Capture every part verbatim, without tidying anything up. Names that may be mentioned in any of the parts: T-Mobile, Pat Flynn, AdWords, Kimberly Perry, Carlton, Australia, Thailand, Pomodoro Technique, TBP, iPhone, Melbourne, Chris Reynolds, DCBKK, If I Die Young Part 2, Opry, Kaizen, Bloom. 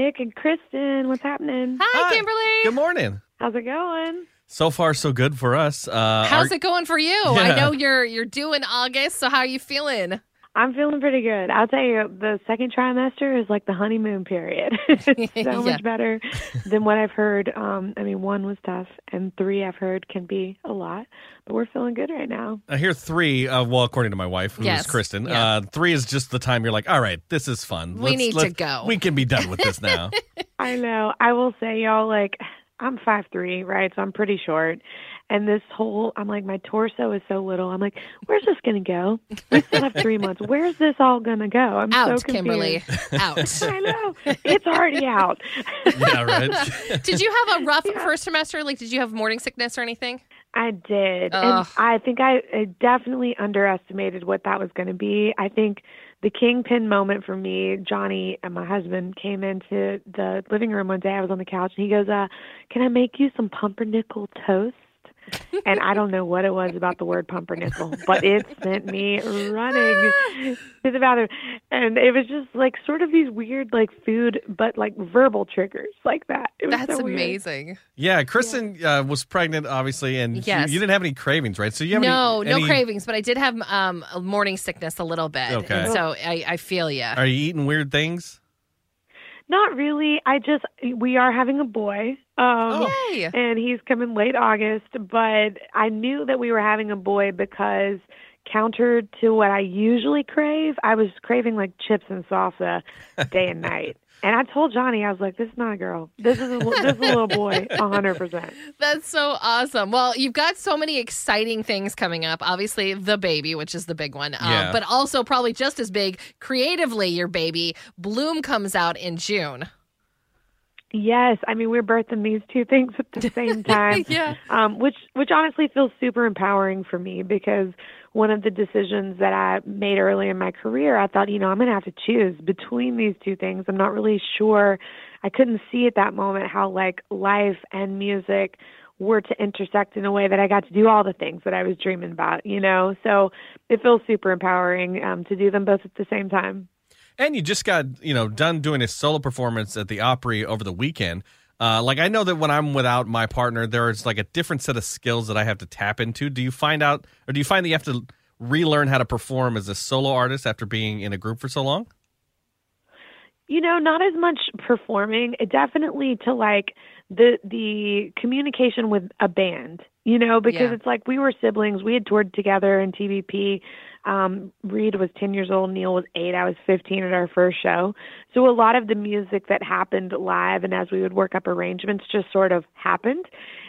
Nick and Kristen, what's happening? Hi, Hi. Kimberly. Good morning. How's it going? So far, so good for us. Uh, How's our... it going for you? Yeah. I know you're you're due in August, so how are you feeling? I'm feeling pretty good. I'll tell you, the second trimester is like the honeymoon period. It's so yeah. much better than what I've heard. Um, I mean, one was tough, and three I've heard can be a lot, but we're feeling good right now. I hear three, uh, well, according to my wife, who's yes. Kristen, yeah. uh, three is just the time you're like, all right, this is fun. Let's, we need let's, to go. We can be done with this now. I know. I will say, y'all, like, I'm five three, right? So I'm pretty short. And this whole, I'm like, my torso is so little. I'm like, where's this going to go? I still have three months. Where's this all going to go? I'm out, so confused. Kimberly. Out. I know. It's already out. Yeah, right. Did you have a rough yeah. first semester? Like, did you have morning sickness or anything? I did. Ugh. And I think I, I definitely underestimated what that was going to be. I think the kingpin moment for me, Johnny and my husband came into the living room one day. I was on the couch, and he goes, uh, can I make you some pumpernickel toast? And I don't know what it was about the word pumpernickel, but it sent me running to the bathroom. And it was just like sort of these weird like food, but like verbal triggers like that. It was That's so amazing. Weird. Yeah. Kristen yeah. Uh, was pregnant, obviously, and yes. you, you didn't have any cravings, right? So you have No, any, no any... cravings, but I did have um, morning sickness a little bit. Okay. And so I, I feel you. Are you eating weird things? Not really. I just, we are having a boy. Um, Yay. And he's coming late August, but I knew that we were having a boy because counter to what I usually crave, I was craving like chips and salsa day and night. And I told Johnny, I was like, this is not a girl. This is a, this is a little boy, one hundred percent. That's so awesome. Well, you've got so many exciting things coming up. Obviously, the baby, which is the big one. Um, yeah. But also probably just as big, creatively, your baby, Bloom, comes out in June. Yes. I mean, we're birthing these two things at the same time, yeah. um, which which honestly feels super empowering for me because one of the decisions that I made early in my career, I thought, you know, I'm going to have to choose between these two things. I'm not really sure. I couldn't see at that moment how like life and music were to intersect in a way that I got to do all the things that I was dreaming about, you know. So it feels super empowering um, to do them both at the same time. And you just got, you know, done doing a solo performance at the Opry over the weekend. Uh, like, I know that when I'm without my partner, there's like a different set of skills that I have to tap into. Do you find out, or do you find that you have to relearn how to perform as a solo artist after being in a group for so long? You know, not as much performing. It definitely to like the the communication with a band, you know, because yeah. it's like we were siblings. We had toured together in T B P. Um, Reed was ten years old, Neil was eight, I was fifteen at our first show. So a lot of the music that happened live and as we would work up arrangements just sort of happened.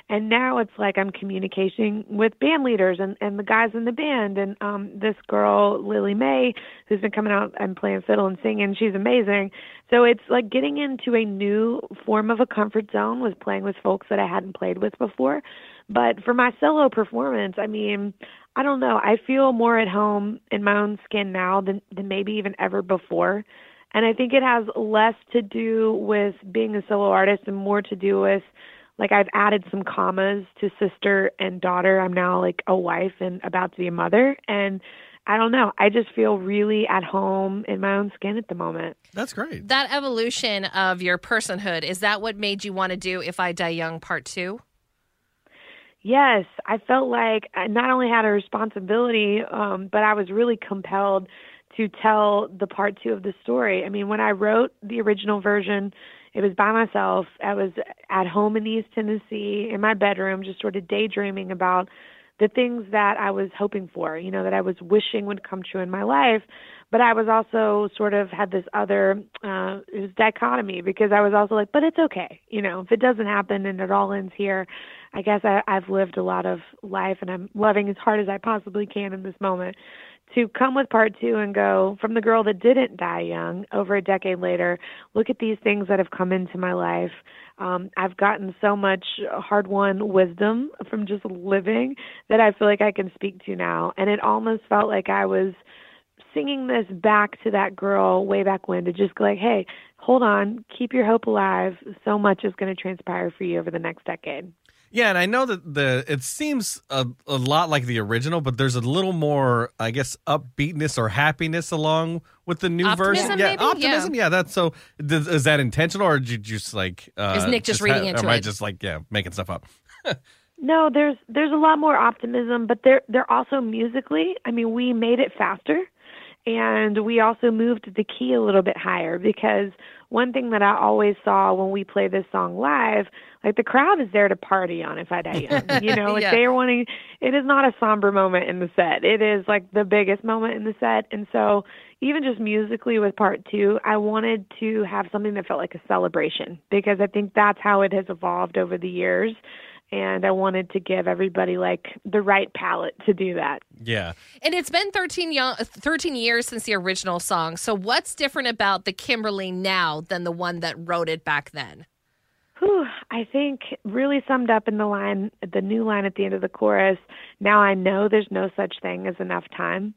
And now it's like I'm communicating with band leaders and, and the guys in the band. And um, this girl, Lily May, who's been coming out and playing fiddle and singing, she's amazing. So it's like getting into a new form of a comfort zone was playing with folks that I hadn't played with before. But for my solo performance, I mean, I don't know. I feel more at home in my own skin now than, than maybe even ever before. And I think it has less to do with being a solo artist and more to do with, like, I've added some commas to sister and daughter. I'm now, like, a wife and about to be a mother. And I don't know. I just feel really at home in my own skin at the moment. That's great. That evolution of your personhood, is that what made you want to do If I Die Young Part two? Yes, I felt like I not only had a responsibility, um, but I was really compelled to tell the part two of the story. I mean, when I wrote the original version, it was by myself. I was at home in East Tennessee in my bedroom, just sort of daydreaming about the things that I was hoping for, you know, that I was wishing would come true in my life. But I was also sort of had this other uh, it was dichotomy because I was also like, but it's okay. You know, if it doesn't happen and it all ends here, I guess I, I've lived a lot of life and I'm loving as hard as I possibly can in this moment. to come with part two and go from the girl that didn't die young over a decade later, look at these things that have come into my life. Um, I've gotten so much hard-won wisdom from just living that I feel like I can speak to now. And it almost felt like I was singing this back to that girl way back when, to just go like, hey, hold on, keep your hope alive. So much is going to transpire for you over the next decade. Yeah, and I know that the it seems a, a lot like the original, but there's a little more, I guess, upbeatness or happiness along with the new optimism version. Yeah, maybe? optimism. Yeah, yeah that's so. Th- is that intentional, or did you just like? Uh, is Nick just, just reading ha- into am it? Am I just like yeah, making stuff up? No, there's there's a lot more optimism, but they're they're also musically. I mean, we made it faster. And we also moved the key a little bit higher, because one thing that I always saw when we play this song live, like the crowd is there to party on If I Die Young. You know, like yeah. they are wanting, it is not a somber moment in the set. It is like the biggest moment in the set. And so even just musically with part two, I wanted to have something that felt like a celebration, because I think that's how it has evolved over the years. And I wanted to give everybody, like, the right palette to do that. Yeah. And it's been thirteen, young, thirteen years since the original song. So what's different about the Kimberly now than the one that wrote it back then? Whew, I think really summed up in the line, the new line at the end of the chorus, now I know there's no such thing as enough time.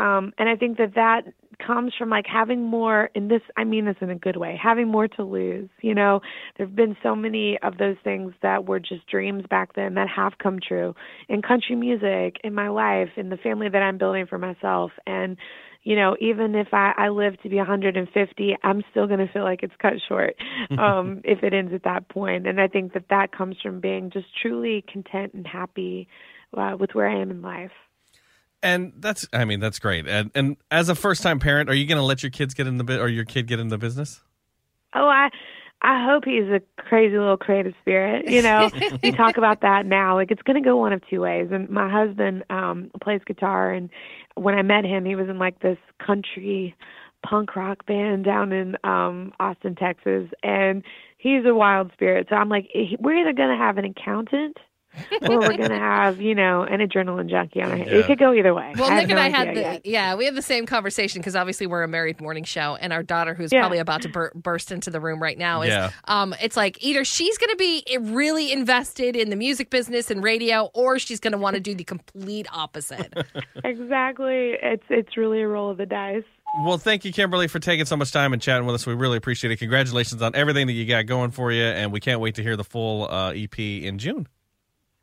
Um, and I think that that comes from like having more, and this, I mean this in a good way, having more to lose. You know, there have been so many of those things that were just dreams back then that have come true in country music, in my life, in the family that I'm building for myself. And, you know, even if I, I live to be one hundred fifty, I'm still going to feel like it's cut short um, if it ends at that point. And I think that that comes from being just truly content and happy uh, with where I am in life. And that's, I mean, that's great. And and as a first-time parent, are you going to let your kids get in the or your kid get in the business? Oh, I I hope he's a crazy little creative spirit. You know, we talk about that now. Like, it's going to go one of two ways. And my husband um, plays guitar, and when I met him, he was in like this country punk rock band down in um, Austin, Texas, and he's a wild spirit. So I'm like, we're either going to have an accountant. Or we're going to have, you know, an adrenaline junkie on our hands. Yeah. It could go either way. Well, I Nick no and I had the, yet. yeah, we had the same conversation, because obviously we're a married morning show, and our daughter, who's yeah. probably about to bur- burst into the room right now, is yeah. um, it's like either she's going to be really invested in the music business and radio, or she's going to want to do the complete opposite. Exactly. It's it's really a roll of the dice. Well, thank you, Kimberly, for taking so much time and chatting with us. We really appreciate it. Congratulations on everything that you got going for you, and we can't wait to hear the full uh, E P in June.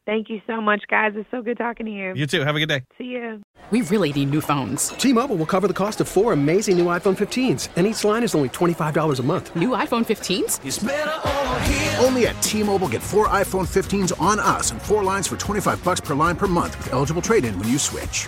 Thank you so much, guys. It's so good talking to you. You too. Have a good day. See you. We really need new phones. T-Mobile will cover the cost of four amazing new iPhone fifteens, and each line is only twenty-five dollars a month. New iPhone fifteens? It's better over here. Only at T-Mobile, get four iPhone fifteens on us and four lines for twenty-five dollars per line per month with eligible trade-in when you switch.